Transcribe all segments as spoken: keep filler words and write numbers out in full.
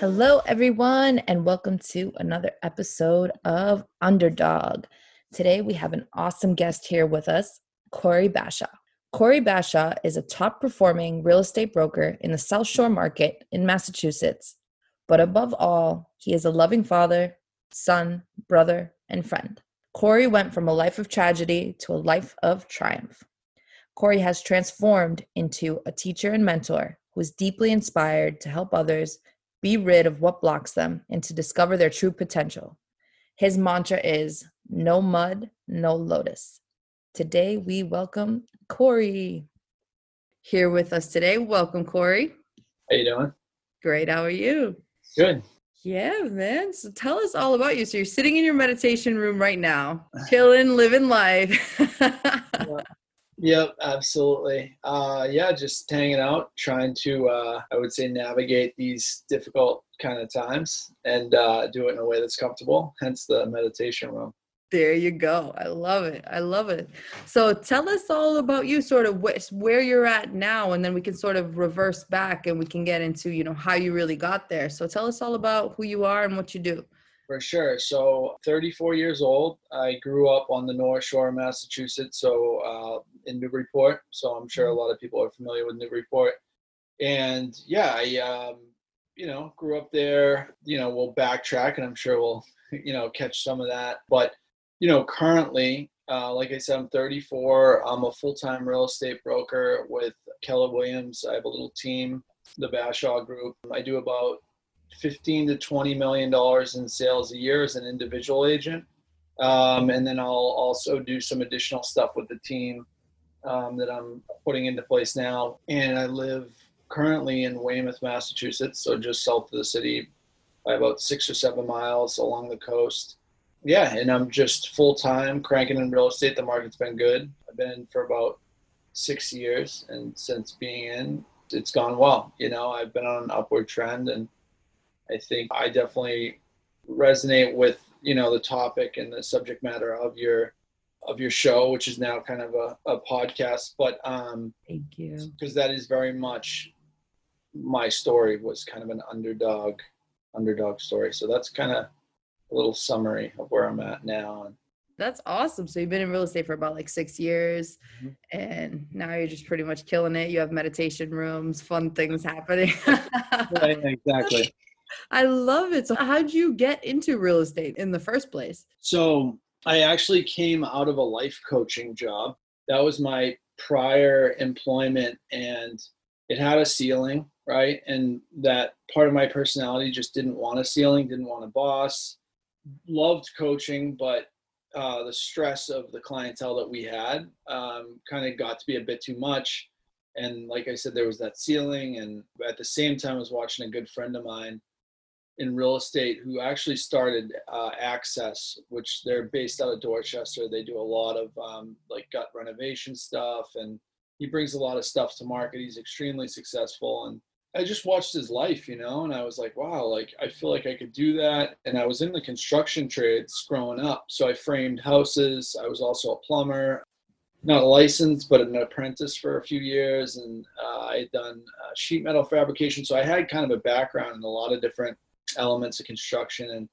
Hello, everyone, and welcome to another episode of Underdog. Today, we have an awesome guest here with us, Corey Bashaw. Corey Bashaw is a top-performing real estate broker in the South Shore market in Massachusetts. But above all, he is a loving father, son, brother, and friend. Corey went from a life of tragedy to a life of triumph. Corey has transformed into a teacher and mentor who is deeply inspired to help others be rid of what blocks them and to discover their true potential. His mantra is, no mud, no lotus. Today, we welcome Corey. Here with us today, welcome Corey. How you doing? Great, how are you? Good. Yeah, man. So tell us all about you. So you're sitting in your meditation room right now, chilling, living life. yeah. Yep, absolutely. Uh, yeah, just hanging out, trying to, uh, I would say, navigate these difficult kind of times and uh, do it in a way that's comfortable, hence the meditation room. There you go. I love it. I love it. So tell us all about you, sort of wh- where you're at now, and then we can sort of reverse back and we can get into, you know, how you really got there. So tell us all about who you are and what you do. For sure. So thirty-four years old. I grew up on the North Shore of Massachusetts, so uh, in Newburyport. So I'm sure a lot of people are familiar with Newburyport. And yeah, I, um, you know, grew up there. You know, we'll backtrack and I'm sure we'll, you know, catch some of that. But you know, currently, uh, like I said, I'm thirty-four. I'm a full-time real estate broker with Keller Williams. I have a little team, the Bashaw Group. I do about fifteen to twenty million dollars in sales a year as an individual agent. Um, and then I'll also do some additional stuff with the team um, that I'm putting into place now. And I live currently in Weymouth, Massachusetts, so just south of the city by about six or seven miles along the coast. Yeah, and I'm just full-time cranking in real estate. The market's been good. I've been in for about six years, and since being in, it's gone well. You know, I've been on an upward trend, and I think I definitely resonate with, you know, the topic and the subject matter of your of your show, which is now kind of a, a podcast. But um, thank you. Because that is very much my story, was kind of an underdog, underdog story. So that's kind of a little summary of where I'm at now. That's awesome. So you've been in real estate for about like six years mm-hmm. and now you're just pretty much killing it. You have meditation rooms, fun things happening. Right, exactly. I love it. So how'd you get into real estate in the first place? So I actually came out of a life coaching job. That was my prior employment and it had a ceiling, right? And that part of my personality just didn't want a ceiling, didn't want a boss. Loved coaching, but uh, the stress of the clientele that we had um, kind of got to be a bit too much. And like I said, there was that ceiling. And at the same time, I was watching a good friend of mine in real estate who actually started uh, Access, which they're based out of Dorchester. They do a lot of um, like gut renovation stuff. And he brings a lot of stuff to market. He's extremely successful. And I just watched his life, you know, and I was like, wow, like, I feel like I could do that. And I was in the construction trades growing up. So I framed houses. I was also a plumber, not a licensed, but an apprentice for a few years. And uh, I had done uh, sheet metal fabrication. So I had kind of a background in a lot of different elements of construction. And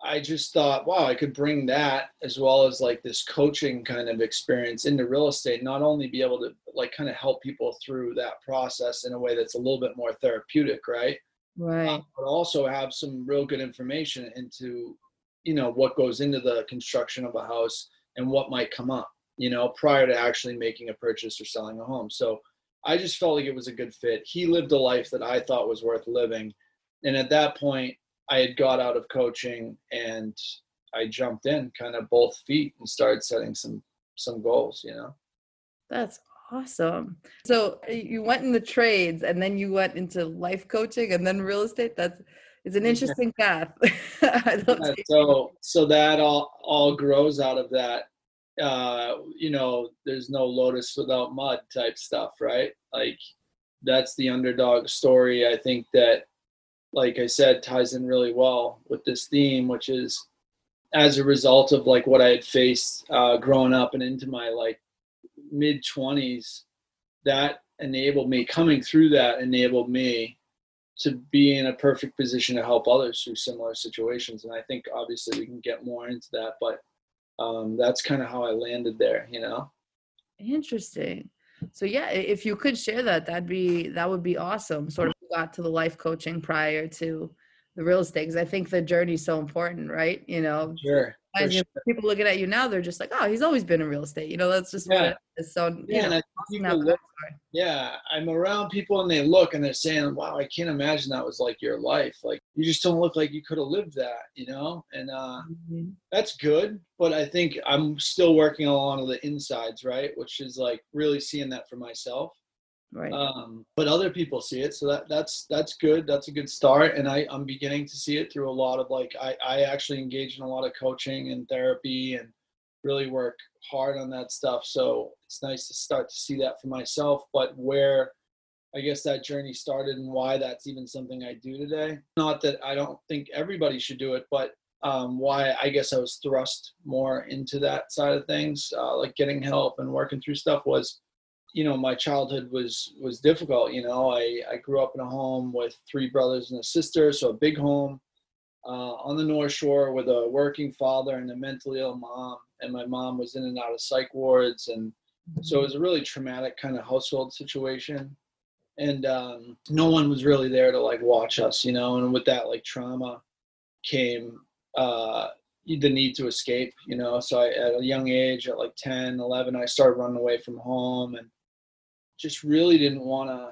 I just thought, wow, I could bring that as well as like this coaching kind of experience into real estate, not only be able to like kind of help people through that process in a way that's a little bit more therapeutic, right? Right. Um, but also have some real good information into, you know, what goes into the construction of a house and what might come up, you know, prior to actually making a purchase or selling a home. So I just felt like it was a good fit. He lived a life that I thought was worth living. And at that point, I had got out of coaching and I jumped in kind of both feet and started setting some some goals, you know. That's awesome. So you went in the trades and then you went into life coaching and then real estate. That's it's an interesting path. I love yeah, so so that all all grows out of that. Uh, you know, there's no lotus without mud type stuff, right? Like that's the underdog story. I think that, like I said, ties in really well with this theme, which is as a result of like what I had faced uh, growing up and into my like mid twenties, that enabled me coming through that enabled me to be in a perfect position to help others through similar situations. And I think obviously we can get more into that, but Um, that's kind of how I landed there, you know? Interesting. So yeah, if you could share that, that'd be, that would be awesome. Sort of got to the life coaching prior to the real estate. Cause I think the journey is so important, right? You know, sure, as you, sure. people looking at you now, they're just like, oh, he's always been in real estate. You know, that's just yeah. what it is. So yeah, you know, and I look, yeah, I'm around people and they look and they're saying, wow, I can't imagine that was like your life. Like you just don't look like you could have lived that, you know? And uh, mm-hmm. that's good. But I think I'm still working along the insides, right? Which is like really seeing that for myself. Right. Um, but other people see it. So that, that's, that's good. That's a good start. And I, I'm beginning to see it through a lot of like, I, I actually engage in a lot of coaching and therapy and really work hard on that stuff. So it's nice to start to see that for myself, but where I guess that journey started and why that's even something I do today. Not that I don't think everybody should do it, but um, why I guess I was thrust more into that side of things, uh, like getting help and working through stuff was, you know, my childhood was, was difficult. You know, I, I grew up in a home with three brothers and a sister. So a big home uh, on the North Shore with a working father and a mentally ill mom. And my mom was in and out of psych wards. And so it was a really traumatic kind of household situation. And um, no one was really there to like watch us, you know, and with that like trauma came uh, the need to escape, you know? So I, at a young age, at like ten, eleven, I started running away from home and just really didn't want to,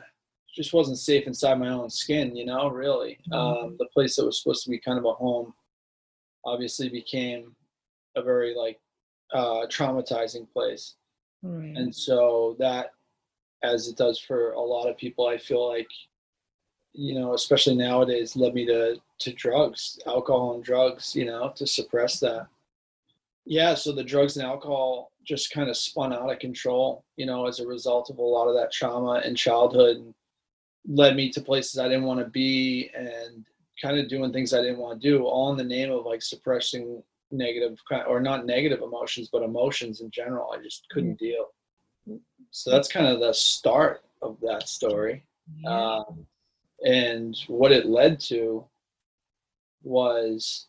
just wasn't safe inside my own skin, you know, really. Um, the place that was supposed to be kind of a home obviously became a very like uh, traumatizing place. Right. And so that, as it does for a lot of people, I feel like, you know, especially nowadays, led me to, to drugs, alcohol and drugs, you know, to suppress that. Yeah. So the drugs and alcohol just kind of spun out of control, you know, as a result of a lot of that trauma in childhood, and led me to places I didn't want to be and kind of doing things I didn't want to do, all in the name of like suppressing negative or not negative emotions, but emotions in general. I just couldn't yeah. deal. So that's kind of the start of that story. Yeah. Um, and what it led to was,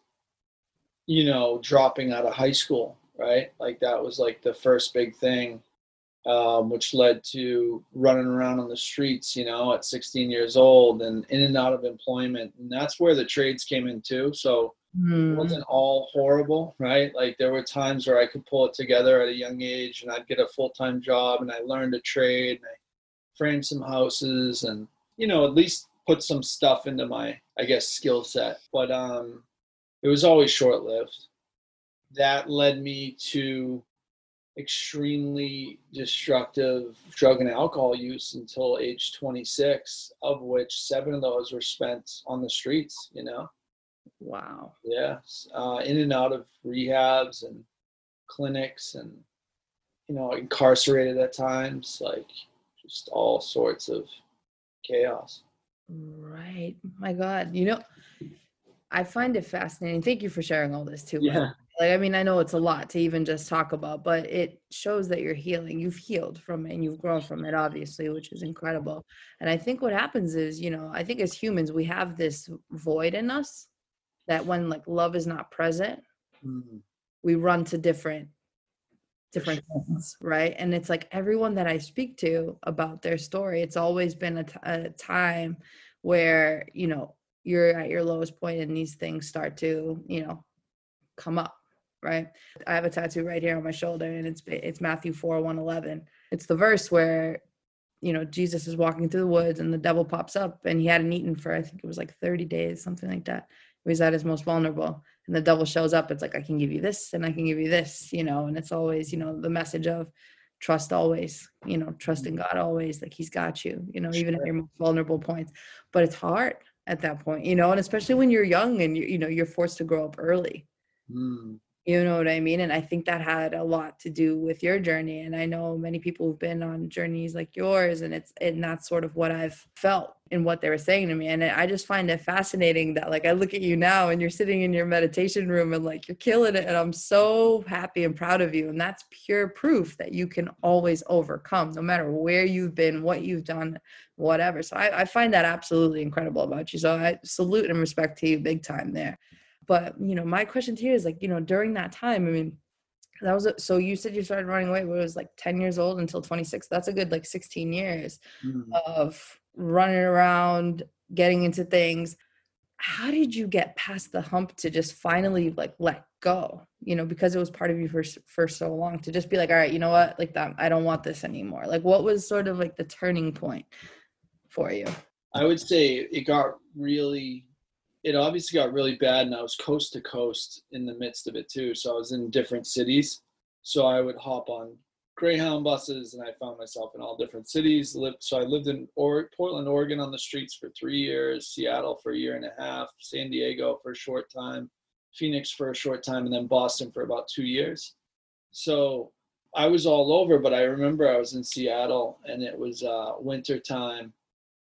you know, dropping out of high school, right? Like that was like the first big thing, um, which led to running around on the streets, you know, at sixteen years old and in and out of employment. And that's where the trades came in too. So it wasn't all horrible, right? Like there were times where I could pull it together at a young age and I'd get a full-time job and I learned a trade and I framed some houses and, you know, at least put some stuff into my, I guess, skill set. But um, it was always short-lived. That led me to extremely destructive drug and alcohol use until age twenty-six, of which seven of those were spent on the streets, you know? Wow. Yes. Uh, in and out of rehabs and clinics and, you know, incarcerated at times, like just all sorts of chaos. Right. My God. You know, I find it fascinating. Thank you for sharing all this too. Yeah. Like, I mean, I know it's a lot to even just talk about, but it shows that you're healing. You've healed from it and you've grown from it, obviously, which is incredible. And I think what happens is, you know, I think as humans, we have this void in us that when like love is not present, mm-hmm. we run to different, different things, right? And it's like everyone that I speak to about their story, it's always been a, t- a time where, you know, you're at your lowest point and these things start to, you know, come up, right? I have a tattoo right here on my shoulder and it's, it's Matthew four, one eleven. It's the verse where, you know, Jesus is walking through the woods and the devil pops up and he hadn't eaten for, I think it was like thirty days, something like that. where he's at his most vulnerable. And the devil shows up. It's like, I can give you this and I can give you this, you know, and it's always, you know, the message of trust always, you know, trust in God always, like he's got you, you know, sure. even at your most vulnerable points. But it's hard at that point, you know, and especially when you're young and, you, you know, you're forced to grow up early. Mm. You know what I mean? And I think that had a lot to do with your journey. And I know many people who've been on journeys like yours, and it's, and that's sort of what I've felt in what they were saying to me. And I just find it fascinating that, like, I look at you now and you're sitting in your meditation room and, like, you're killing it. And I'm so happy and proud of you. And that's pure proof that you can always overcome, no matter where you've been, what you've done, whatever. So I, I find that absolutely incredible about you. So I salute and respect to you big time there. But, you know, my question to you is, like, you know, during that time, I mean, that was, a, so you said you started running away when it was like ten years old until twenty-six. That's a good, like, sixteen years mm-hmm. of running around, getting into things. How did you get past the hump to just finally, like, let go, you know, because it was part of you for, for so long, to just be like, all right, you know what, like, that, I don't want this anymore. Like, what was sort of like the turning point for you? I would say it got really... It obviously got really bad, and I was coast to coast in the midst of it too. So I was in different cities. So I would hop on Greyhound buses, and I found myself in all different cities. Lived, so I lived in or- Portland, Oregon on the streets for three years, Seattle for a year and a half, San Diego for a short time, Phoenix for a short time, and then Boston for about two years. So I was all over, but I remember I was in Seattle, and it was uh, winter time.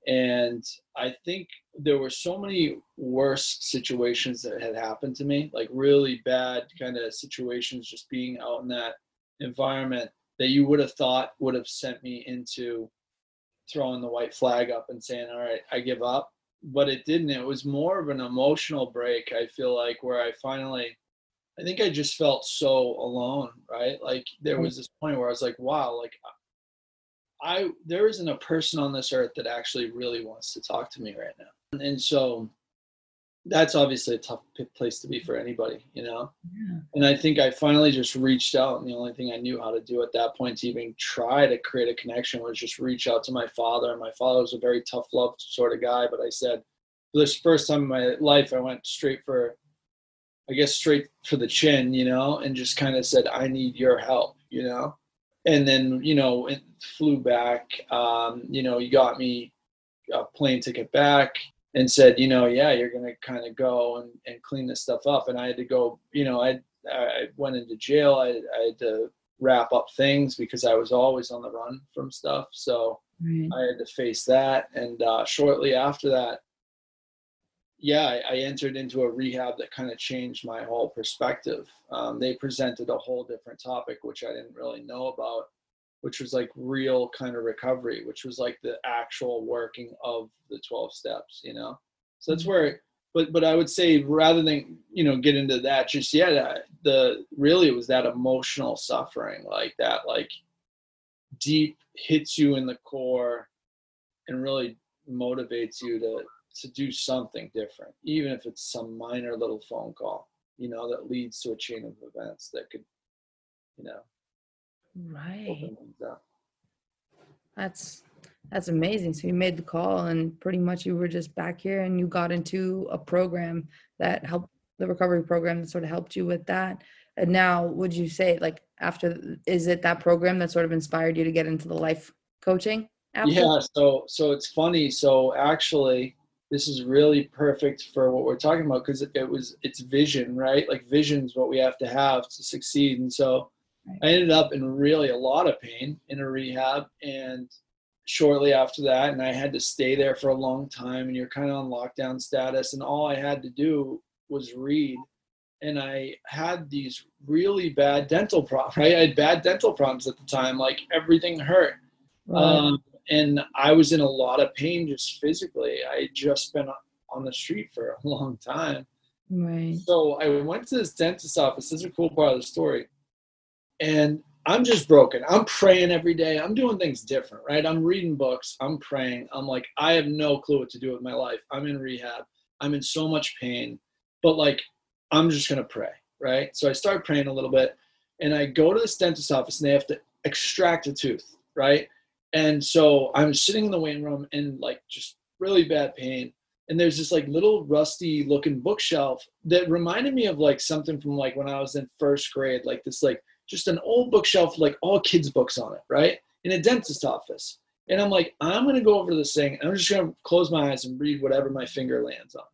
And I think there were so many worse situations that had happened to me, like really bad kind of situations, just being out in that environment that you would have thought would have sent me into throwing the white flag up and saying, all right, I give up. But it didn't. It was more of an emotional break, I feel like, where I finally, I think I just felt so alone, right? Like there was this point where I was like, wow, like I, there isn't a person on this earth that actually really wants to talk to me right now. And so that's obviously a tough place to be for anybody, you know? Yeah. And I think I finally just reached out. And the only thing I knew how to do at that point to even try to create a connection was just reach out to my father. And my father was a very tough love sort of guy. But I said, for this first time in my life, I went straight for, I guess, straight for the chin, you know, and just kind of said, I need your help, you know? And then, you know, it flew back, um, you know, he got me a plane ticket back and said, you know, yeah, you're going to kind of go and, and clean this stuff up. And I had to go, you know, I I went into jail. I, I had to wrap up things because I was always on the run from stuff. So mm-hmm. I had to face that. And uh, shortly after that, yeah, I, I entered into a rehab that kind of changed my whole perspective. Um, they presented a whole different topic, which I didn't really know about, which was like real kind of recovery, which was like the actual working of the twelve steps, you know? So that's where, it, but but I would say rather than, you know, get into that just yet, yeah, the, really it was that emotional suffering, like that, like deep hits you in the core and really motivates you to, to do something different, even if it's some minor little phone call, you know, that leads to a chain of events that could, you know, right. Open things up. That's, that's amazing. So you made the call and pretty much you were just back here and you got into a program that helped, the recovery program that sort of helped you with that. And now would you say, like, after, is it that program that sort of inspired you to get into the life coaching? After? Yeah. So, so it's funny. So actually, this is really perfect for what we're talking about because it, it was, it's vision, right? Like vision's what we have to have to succeed. And so right. I ended up in really a lot of pain in a rehab and shortly after that, and I had to stay there for a long time and you're kind of on lockdown status and all I had to do was read. And I had these really bad dental problems, right? I had bad dental problems at the time, like everything hurt. Right. Um, And I was in a lot of pain just physically. I had just been on the street for a long time. Right. So I went to this dentist's office. This is a cool part of the story. And I'm just broken. I'm praying every day. I'm doing things different, right? I'm reading books. I'm praying. I'm like, I have no clue what to do with my life. I'm in rehab. I'm in so much pain. But like, I'm just going to pray, right? So I start praying a little bit. And I go to this dentist's office and they have to extract a tooth, right? And so I'm sitting in the waiting room in like just really bad pain. and there's this like little rusty looking bookshelf that reminded me of like something from like when I was in first grade, like this, like just an old bookshelf, like all kids' books on it, right? In a dentist office. And I'm like, I'm going to go over this thing. And I'm just going to close my eyes and read whatever my finger lands on.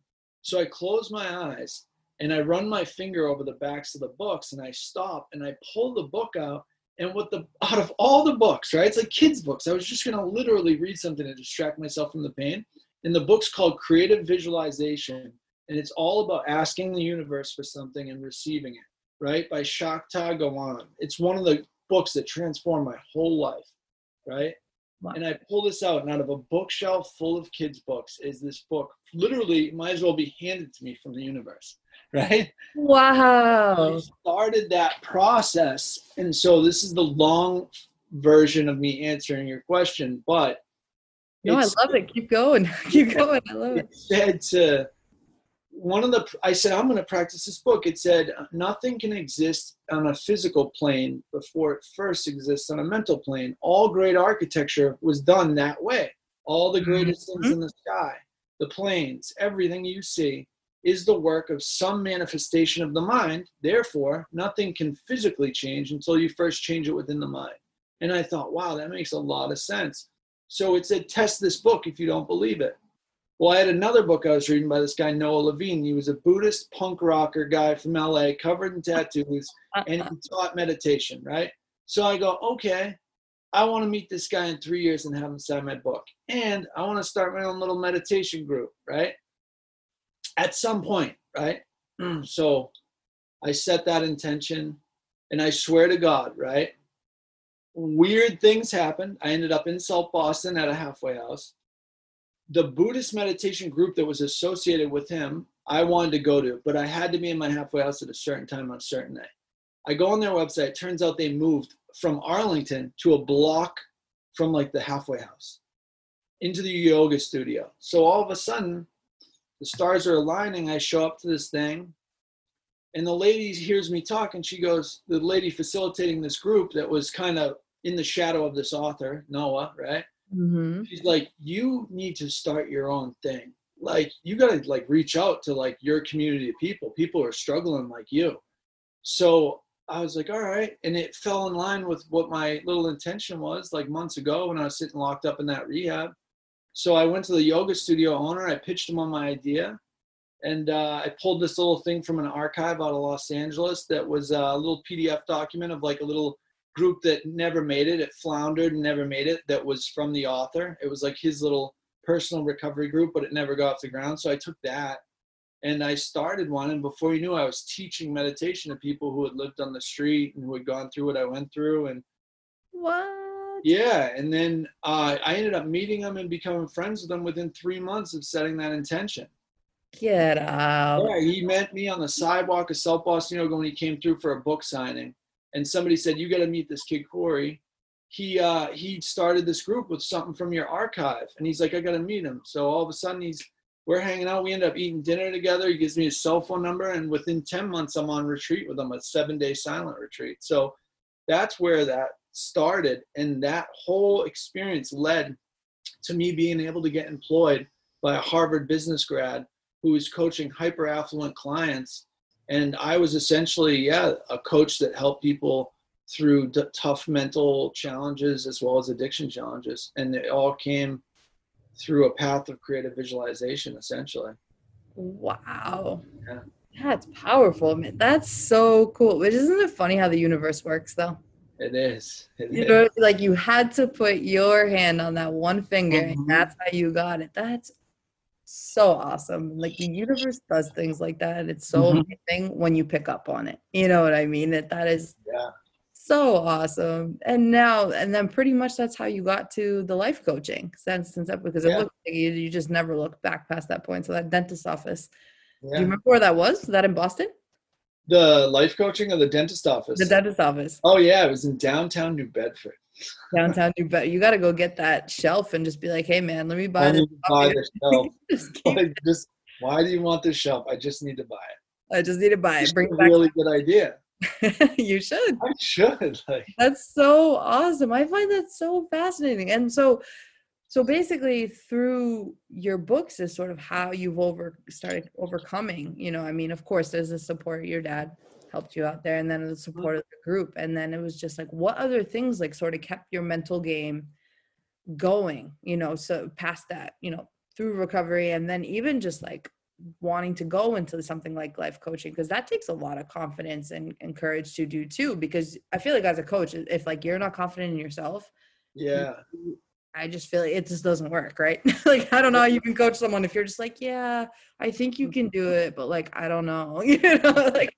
So I close my eyes and I run my finger over the backs of the books and I stop and I pull the book out. And what the, out of all the books, right? It's like kids' books. I was just going to literally read something to distract myself from the pain. And the book's called Creative Visualization. And it's all about asking the universe for something and receiving it, right? By Shakti Gawain. It's one of the books that transformed my whole life, right? Wow. And I pull this out, and out of a bookshelf full of kids' books is this book. Literally, might as well be handed to me from the universe, right? Wow. I started that process. And so this is the long version of me answering your question, but. No, I love it. Keep going. Keep going. I love it. It said to one of the, I said, I'm going to practice this book. It said, nothing can exist on a physical plane before it first exists on a mental plane. All great architecture was done that way. All the greatest mm-hmm. things in the sky, the planes, everything you see is the work of some manifestation of the mind. Therefore, nothing can physically change until you first change it within the mind. And I thought, wow, that makes a lot of sense. So it said, test this book if you don't believe it. Well, I had another book I was reading by this guy, Noah Levine. He was a Buddhist punk rocker guy from L A, covered in tattoos, and he taught meditation, right? So I go, okay, I want to meet this guy in three years and have him sign my book. And I want to start my own little meditation group, right? At some point, right? So I set that intention, and I swear to God, right? Weird things happened. I ended up in South Boston at a halfway house. The Buddhist meditation group that was associated with him, I wanted to go to, but I had to be in my halfway house at a certain time on a certain night. I go on their website. Turns out they moved from Arlington to a block from like the halfway house into the yoga studio. So all of a sudden, the stars are aligning. I show up to this thing, and the lady hears me talk, and she goes, the lady facilitating this group that was kind of in the shadow of this author, Noah, right? Mm-hmm. She's like, you need to start your own thing. Like, you got to like reach out to like your community of people. People are struggling like you. So I was like, all right. And it fell in line with what my little intention was like months ago when I was sitting locked up in that rehab. So I went to the yoga studio owner. I pitched him on my idea. And uh, I pulled this little thing from an archive out of Los Angeles that was a little P D F document of like a little group that never made it, it floundered and never made it, that was from the author. It was like his little personal recovery group, but it never got off the ground. So I took that and I started one. And before you knew, I was teaching meditation to people who had lived on the street and who had gone through what I went through. And what? Yeah. And then uh, I ended up meeting them and becoming friends with them within three months of setting that intention. Get out. Yeah, he met me on the sidewalk of South Boston, Yoga, when he came through for a book signing. And somebody said, you got to meet this kid, Corey. He uh, he started this group with something from your archive. And he's like, I got to meet him. So all of a sudden, he's we're hanging out. We end up eating dinner together. He gives me his cell phone number. And within ten months, I'm on retreat with him, a seven-day silent retreat. So that's where that started. And that whole experience led to me being able to get employed by a Harvard business grad who was coaching hyper-affluent clients. And I was essentially, yeah, a coach that helped people through d- tough mental challenges as well as addiction challenges. And it all came through a path of creative visualization, essentially. Wow. Yeah. That's powerful, man. That's so cool. But isn't it funny how the universe works, though? It is. It you know, is. Like you had to put your hand on that one finger, mm-hmm. and that's how you got it. That's so awesome. Like the universe does things like that, and it's so mm-hmm. amazing when you pick up on it, you know what I mean? That that is yeah. so awesome. And now and then pretty much that's how you got to the life coaching since since that, because yeah. it looks like you, you just never look back past that point. So that dentist office, yeah. do you remember where that was? Was that in Boston? The life coaching or the dentist office? The dentist office. Oh yeah, it was in downtown New Bedford. Downtown New Bedford. You got to go get that shelf and just be like, hey man, let me buy, this, buy this shelf. just just, why do you want this shelf? I just need to buy it. I just need to buy it. Bring it back. Really good idea. You should. I should. Like, that's so awesome. I find that so fascinating. And so So basically through your books is sort of how you've over started overcoming, you know, I mean, of course there's the support, your dad helped you out there, and then the support of the group. And then it was just like, what other things like sort of kept your mental game going, you know, so past that, you know, through recovery, and then even just like wanting to go into something like life coaching, because that takes a lot of confidence and, and courage to do too, because I feel like as a coach, if like you're not confident in yourself, yeah, you, I just feel like it just doesn't work, right? Like, I don't know how you can coach someone if you're just like, yeah, I think you can do it, but like, I don't know, you know, like,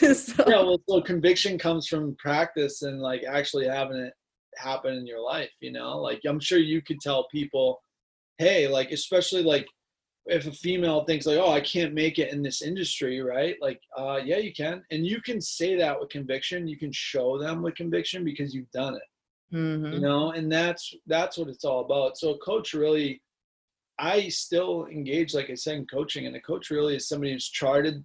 so. Yeah, well, so conviction comes from practice and like actually having it happen in your life, you know, like, I'm sure you could tell people, hey, like, especially like if a female thinks like, oh, I can't make it in this industry, right? Like, uh, yeah, you can. And you can say that with conviction, you can show them with conviction because you've done it. Mm-hmm. You know, and that's that's what it's all about. So a coach really, I still engage, like I said, in coaching, and a coach really is somebody who's charted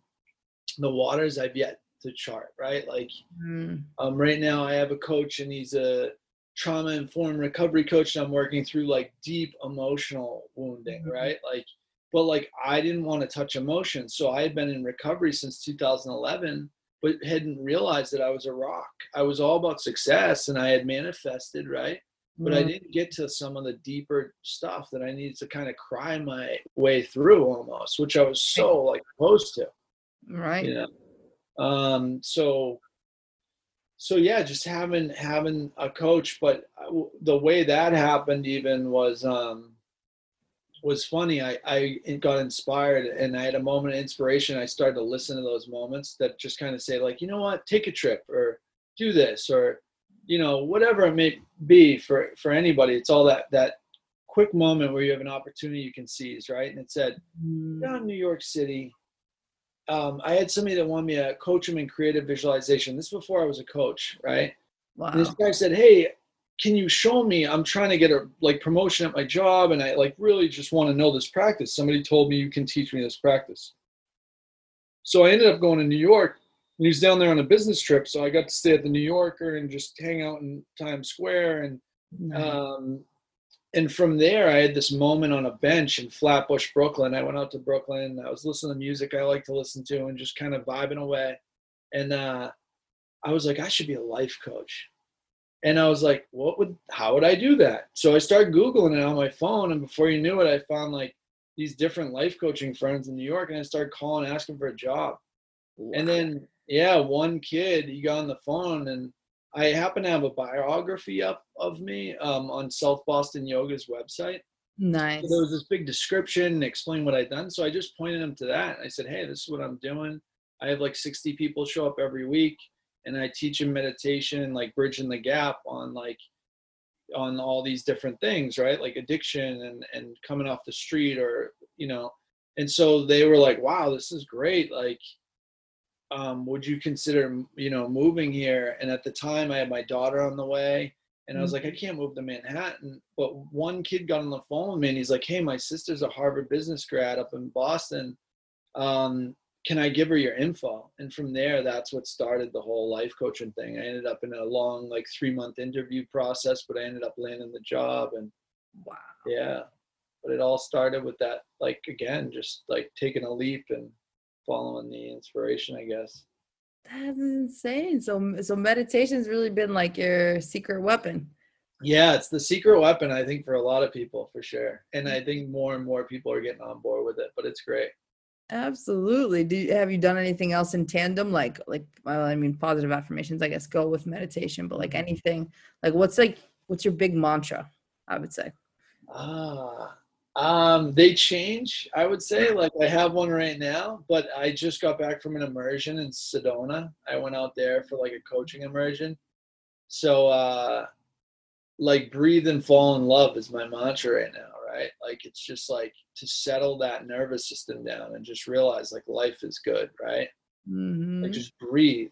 the waters I've yet to chart, right? Like mm-hmm. um, right now I have a coach and he's a trauma-informed recovery coach, and I'm working through like deep emotional wounding, mm-hmm. right? Like, but like I didn't want to touch emotion. So I had been in recovery since two thousand eleven, but hadn't realized that I was a rock. I was all about success and I had manifested, right? But mm-hmm. I didn't get to some of the deeper stuff that I needed to kind of cry my way through almost, which I was so like opposed to. Right. You know? Um, so, so yeah, just having, having a coach, but I, the way that happened even was, um, was funny. I, I got inspired and I had a moment of inspiration. I started to listen to those moments that just kind of say like, you know what, take a trip or do this or, you know, whatever it may be for, for anybody. It's all that, that quick moment where you have an opportunity you can seize. Right. And it said down in New York City. Um, I had somebody that wanted me to coach him in creative visualization. This was before I was a coach. Right. Wow. And this guy said, hey, can you show me, I'm trying to get a like promotion at my job. And I like really just want to know this practice. Somebody told me you can teach me this practice. So I ended up going to New York, and he was down there on a business trip. So I got to stay at the New Yorker and just hang out in Times Square. And, mm-hmm. um, and from there I had this moment on a bench in Flatbush, Brooklyn. I went out to Brooklyn. I was listening to music I like to listen to and just kind of vibing away. And, uh, I was like, I should be a life coach. And I was like, what would, how would I do that? So I started Googling it on my phone. And before you knew it, I found like these different life coaching friends in New York. And I started calling, asking for a job. Wow. And then, yeah, one kid, he got on the phone, and I happen to have a biography up of me um, on South Boston Yoga's website. Nice. So there was this big description and explain what I'd done. So I just pointed him to that. I said, hey, this is what I'm doing. I have like sixty people show up every week. And I teach him meditation, like bridging the gap on like, on all these different things, right? Like addiction and, and coming off the street or, you know, and so they were like, wow, this is great. Like, um, would you consider, you know, moving here? And at the time I had my daughter on the way, and I was mm-hmm. like, I can't move to Manhattan. But one kid got on the phone with me and he's like, hey, my sister's a Harvard business grad up in Boston. Um, Can I give her your info? And from there, that's what started the whole life coaching thing. I ended up in a long, like three month interview process, but I ended up landing the job. And wow, yeah, but it all started with that, like, again, just like taking a leap and following the inspiration, I guess. That's insane. So, so meditation's really been like your secret weapon. Yeah, it's the secret weapon, I think, for a lot of people, for sure. And I think more and more people are getting on board with it, but it's great. Absolutely. Do you, have you done anything else in tandem? Like, like, well, I mean, positive affirmations, I guess, go with meditation, but like anything, like what's like, what's your big mantra? I would say. Ah, um, they change. I would say like I have one right now, but I just got back from an immersion in Sedona. I went out there for like a coaching immersion. So, uh, like breathe and fall in love is my mantra right now. Right? Like, it's just like to settle that nervous system down and just realize like life is good. Right. Mm-hmm. Like just breathe.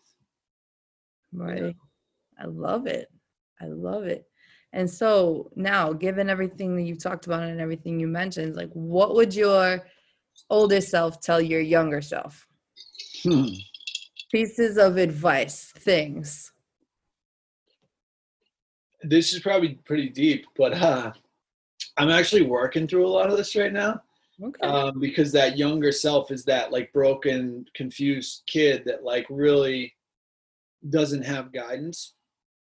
Right. You know? I love it. I love it. And so now, given everything that you've talked about and everything you mentioned, like what would your older self tell your younger self? Hmm. Pieces of advice, things. This is probably pretty deep, but, uh, I'm actually working through a lot of this right now. Okay. Um, because that younger self is that like broken, confused kid that like really doesn't have guidance.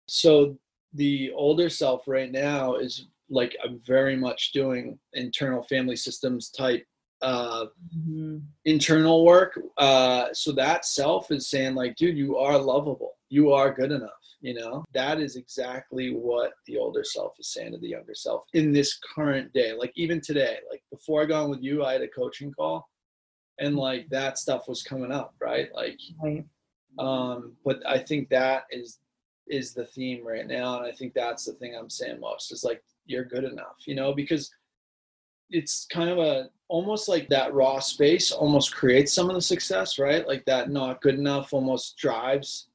So the older self right now is like, I'm very much doing internal family systems type uh, mm-hmm. internal work. Uh, so that self is saying like, dude, you are lovable. You are good enough. You know, that is exactly what the older self is saying to the younger self in this current day. Like even today, like before I got on with you, I had a coaching call and like that stuff was coming up. Right. Like, right. um, but I think that is, is the theme right now. And I think that's the thing I'm saying most is like, you're good enough, you know, because it's kind of a, almost like that raw space almost creates some of the success, right? Like that not good enough almost drives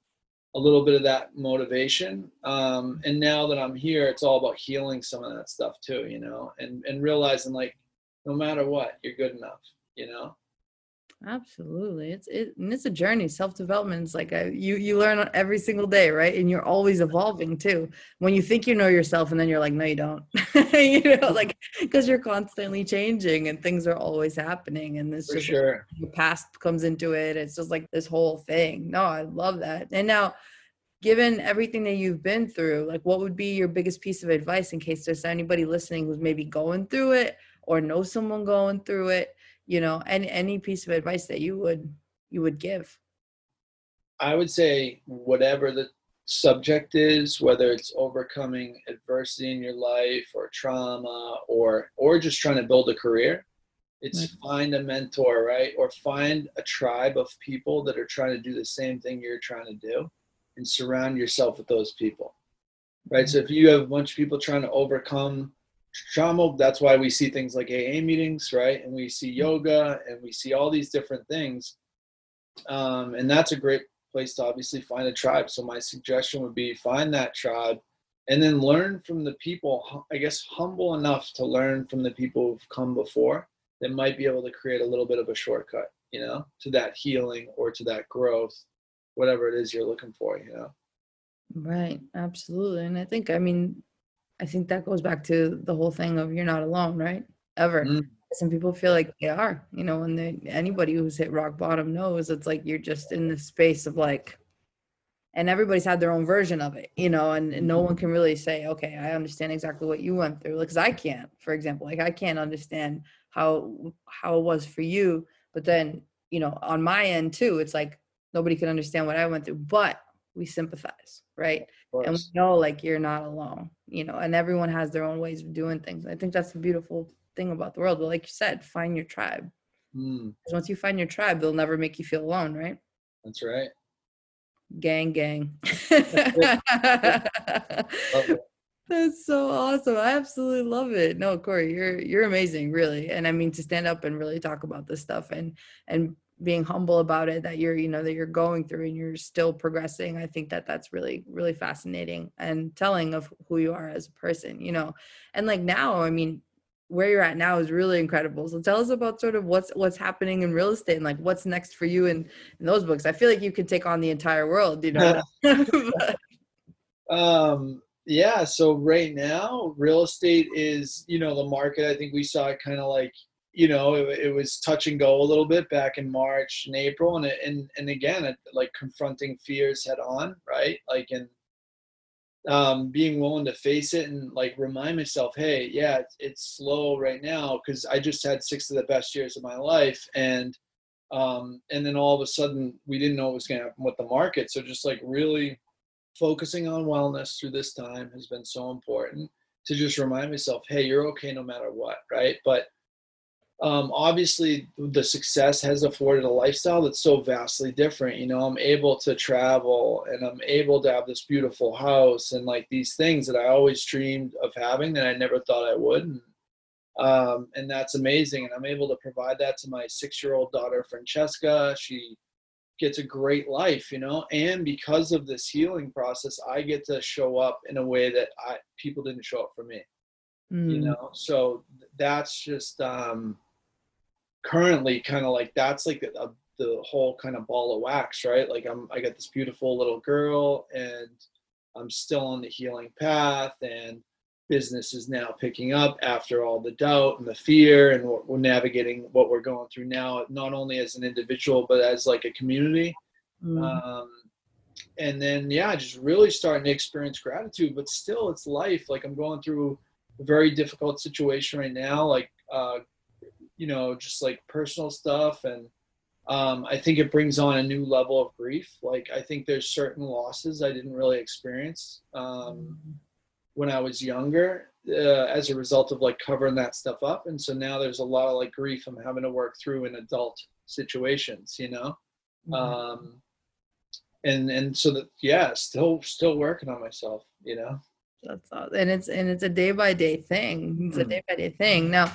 a little bit of that motivation. Um, and now that I'm here, it's all about healing some of that stuff too, you know, and, and realizing like, no matter what, you're good enough, you know? Absolutely. It's, it, and it's a journey. Self-development is like a, you, you learn every single day, right? And you're always evolving too. When you think you know yourself and then you're like, no, you don't, you know, like, cause you're constantly changing and things are always happening. And this just sure. Like, the past comes into it. It's just like this whole thing. No, I love that. And now given everything that you've been through, like what would be your biggest piece of advice in case there's anybody listening who's maybe going through it or know someone going through it? You know, and any piece of advice that you would, you would give? I would say whatever the subject is, whether it's overcoming adversity in your life or trauma or, or just trying to build a career, it's right. Find a mentor, right? Or find a tribe of people that are trying to do the same thing you're trying to do and surround yourself with those people, right? Mm-hmm. So if you have a bunch of people trying to overcome trauma, that's why we see things like A A meetings, right? And we see yoga and we see all these different things. Um, and that's a great place to obviously find a tribe. So my suggestion would be find that tribe and then learn from the people, I guess, humble enough to learn from the people who've come before that might be able to create a little bit of a shortcut, you know, to that healing or to that growth, whatever it is you're looking for, you know? Right. Absolutely. And I think, I mean, I think that goes back to the whole thing of you're not alone, right? Ever. Mm-hmm. Some people feel like they are, you know, and they, anybody who's hit rock bottom knows it's like, you're just in the space of like, and everybody's had their own version of it, you know, and, and no one can really say, okay, I understand exactly what you went through. Like, cause I can't, for example, like I can't understand how, how it was for you, but then, you know, on my end too, it's like, nobody can understand what I went through, but we sympathize, right? And we know like you're not alone, you know, and everyone has their own ways of doing things. I think that's the beautiful thing about the world. But like you said, find your tribe. Mm. Once you find your tribe, they'll never make you feel alone, right? That's right. Gang, gang. That's so awesome. I absolutely love it. No, Corey, you're you're amazing, really. And I mean, to stand up and really talk about this stuff and and being humble about it, that you're, you know, that you're going through and you're still progressing. I think that that's really, really fascinating and telling of who you are as a person, you know, and like now, I mean, where you're at now is really incredible. So tell us about sort of what's, what's happening in real estate and like what's next for you in, in those books. I feel like you could take on the entire world, you know? but- um, yeah. So right now real estate is, you know, the market, I think we saw it kind of like, you know, it, it was touch and go a little bit back in March and April. And, it, and, and again, it, like confronting fears head on, right? Like, and um, being willing to face it and like remind myself, hey, yeah, it's, it's slow right now. Cause I just had six of the best years of my life. And, um, and then all of a sudden we didn't know what was going to happen with the market. So just like really focusing on wellness through this time has been so important to just remind myself, hey, you're okay no matter what. Right. But Um, obviously the success has afforded a lifestyle that's so vastly different. You know, I'm able to travel and I'm able to have this beautiful house and like these things that I always dreamed of having that I never thought I would. And, um, and that's amazing. And I'm able to provide that to my six-year-old daughter, Francesca. She gets a great life, you know, and because of this healing process, I get to show up in a way that I, people didn't show up for me, mm. you know? So that's just, um, currently kind of like that's like a, a, the whole kind of ball of wax, right? Like I'm I got this beautiful little girl and I'm still on the healing path and business is now picking up after all the doubt and the fear, and we're, we're navigating what we're going through now, not only as an individual, but as like a community. Mm. Um, and then, yeah, just really starting to experience gratitude, but still it's life. Like I'm going through a very difficult situation right now. Like, uh, you know, just like personal stuff. And um, I think it brings on a new level of grief. Like, I think there's certain losses I didn't really experience um, mm. when I was younger uh, as a result of like covering that stuff up. And so now there's a lot of like grief I'm having to work through in adult situations, you know? Mm. Um, and, and so that, yeah, still, still working on myself, you know? That's awesome. And it's, and it's a day by day thing. It's mm. a day by day thing. Now,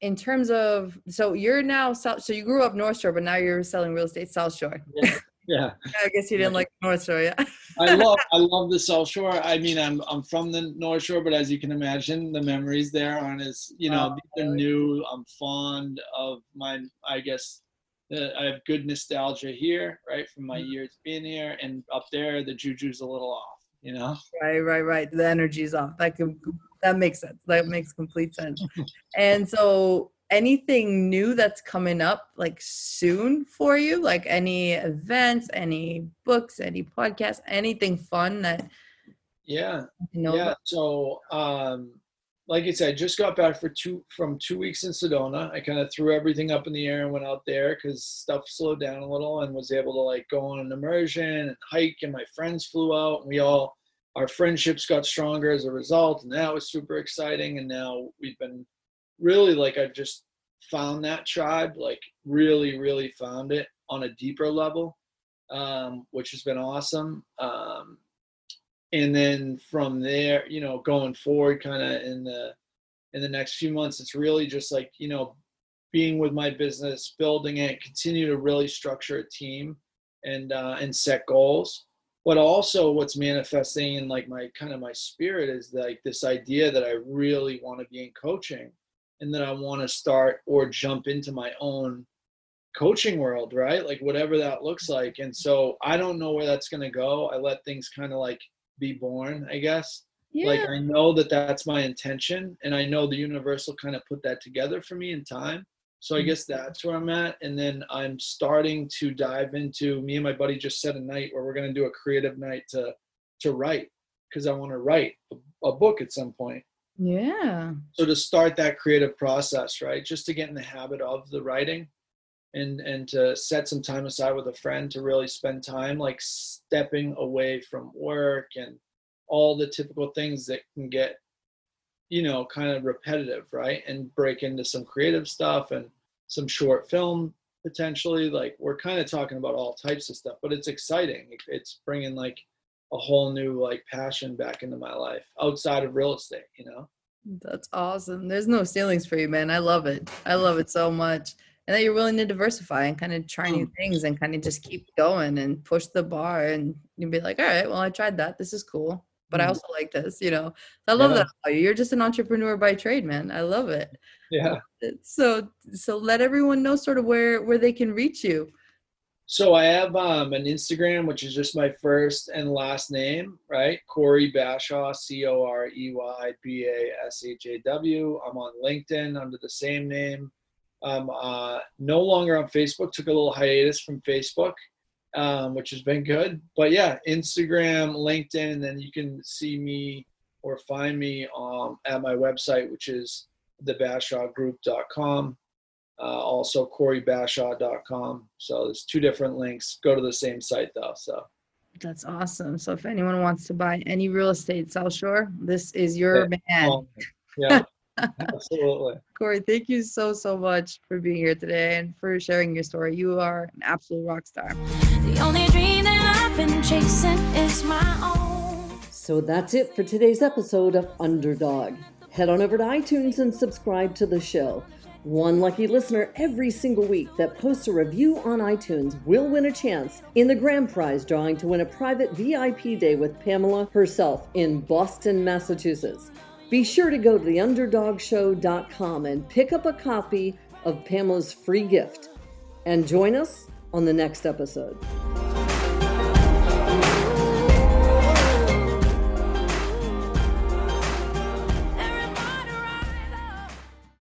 in terms of, so you're now South, so you grew up North Shore, but now you're selling real estate South Shore. Yeah. yeah. I guess you didn't yeah. like North Shore. Yeah. I love, I love the South Shore. I mean, I'm, I'm from the North Shore, but as you can imagine, the memories there aren't as, you know, oh, these are new. I'm fond of my, I guess, uh, I have good nostalgia here, right? From my mm-hmm. years being here, and up there, the juju's a little off, you know? Right, right, right. The energy's off. That can That makes sense. That makes complete sense. And so anything new that's coming up like soon for you, like any events, any books, any podcasts, anything fun that. Yeah. You know yeah. About? So um, like I said, I just got back for two from two weeks in Sedona. I kind of threw everything up in the air and went out there because stuff slowed down a little, and was able to like go on an immersion and hike, and my friends flew out, and we all, our friendships got stronger as a result, and that was super exciting. And now we've been really like, I've just found that tribe, like really, really found it on a deeper level, um, which has been awesome. Um, and then from there, you know, going forward kind of in the, in the next few months, it's really just like, you know, being with my business, building it, continue to really structure a team and, uh, and set goals. But also what's manifesting in like my kind of my spirit is like this idea that I really want to be in coaching, and that I want to start or jump into my own coaching world, right? Like whatever that looks like. And so I don't know where that's going to go. I let things kind of like be born, I guess. Yeah. Like I know that that's my intention, and I know the universe will kind of put that together for me in time. So I guess that's where I'm at. And then I'm starting to dive into, me and my buddy just set a night where we're going to do a creative night to to write, because I want to write a, a book at some point. Yeah. So to start that creative process, right, just to get in the habit of the writing, and, and to set some time aside with a friend to really spend time like stepping away from work and all the typical things that can get, you know, kind of repetitive, right? And break into some creative stuff and some short film potentially. Like we're kind of talking about all types of stuff, but it's exciting. It's bringing like a whole new like passion back into my life outside of real estate, you know? That's awesome. There's no ceilings for you, man. I love it. I love it so much. And that you're willing to diversify and kind of try new things and kind of just keep going and push the bar, and you'd be like, all right, well, I tried that. This is cool. But I also like this, you know. I love yeah. that about you. You're just an entrepreneur by trade, man. I love it. Yeah. So, so let everyone know sort of where, where they can reach you. So I have um, an Instagram, which is just my first and last name, right? Corey Bashaw, C O R E Y B A S H A W. I'm on LinkedIn under the same name. I'm uh, no longer on Facebook. Took a little hiatus from Facebook. Um, which has been good. But yeah, Instagram, LinkedIn, and then you can see me or find me um, at my website, which is the bashaw group dot com. Uh, also corey bashaw dot com. So there's two different links. Go to the same site though. So that's awesome. So if anyone wants to buy any real estate South Shore, this is your yeah. man. Um, yeah. Absolutely. Corey, thank you so, so much for being here today and for sharing your story. You are an absolute rock star. The only dream that I've been chasing is my own. So that's it for today's episode of Underdog. Head on over to iTunes and subscribe to the show. One lucky listener every single week that posts a review on iTunes will win a chance in the grand prize drawing to win a private V I P day with Pamela herself in Boston, Massachusetts. Be sure to go to the underdog show dot com and pick up a copy of Pamela's free gift, and join us on the next episode.